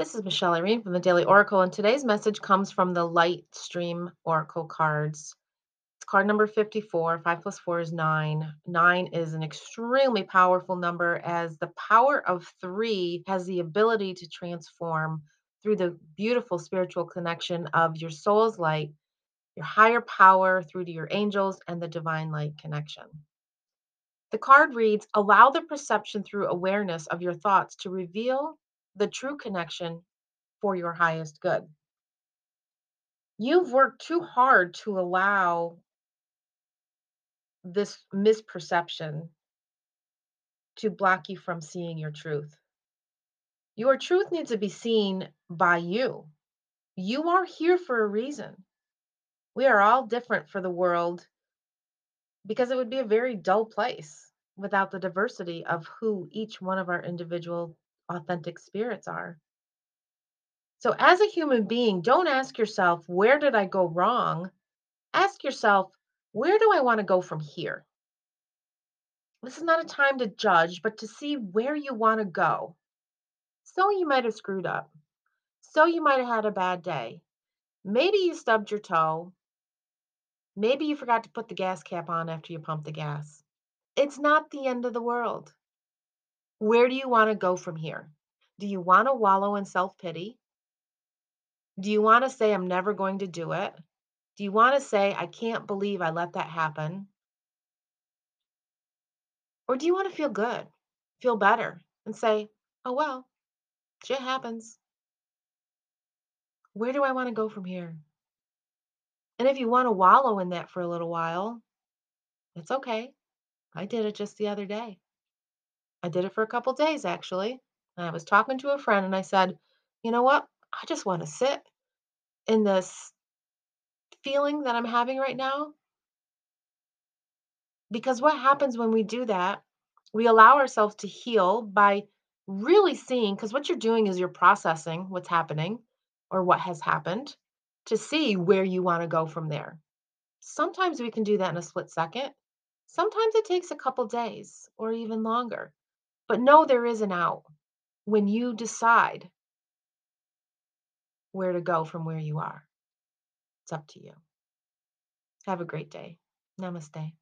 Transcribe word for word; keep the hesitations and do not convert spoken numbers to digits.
This is Michelle Irene from the Daily Oracle, and today's message comes from the Light Stream Oracle cards. It's card number fifty-four. five plus four is nine. nine is an extremely powerful number, as the power of three has the ability to transform through the beautiful spiritual connection of your soul's light, your higher power through to your angels, and the divine light connection. The card reads, allow the perception through awareness of your thoughts to reveal the true connection for your highest good. You've worked too hard to allow this misperception to block you from seeing your truth. Your truth needs to be seen by you. You are here for a reason. We are all different for the world, because it would be a very dull place without the diversity of who each one of our individual authentic spirits are. So as a human being, don't ask yourself, where did I go wrong? Ask yourself, where do I want to go from here? This is not a time to judge, but to see where you want to go. So you might have screwed up. So you might have had a bad day. Maybe you stubbed your toe. Maybe you forgot to put the gas cap on after you pumped the gas. It's not the end of the world. Where do you want to go from here? Do you want to wallow in self-pity? Do you want to say, I'm never going to do it? Do you want to say, I can't believe I let that happen? Or do you want to feel good, feel better, and say, oh, well, shit happens. Where do I want to go from here? And if you want to wallow in that for a little while, it's okay. I did it just the other day. I did it for a couple days, actually. And I was talking to a friend and I said, you know what? I just want to sit in this feeling that I'm having right now. Because what happens when we do that, we allow ourselves to heal by really seeing, because what you're doing is you're processing what's happening or what has happened, to see where you want to go from there. Sometimes we can do that in a split second. Sometimes it takes a couple days or even longer. But no, there is an out when you decide where to go from where you are. It's up to you. Have a great day. Namaste.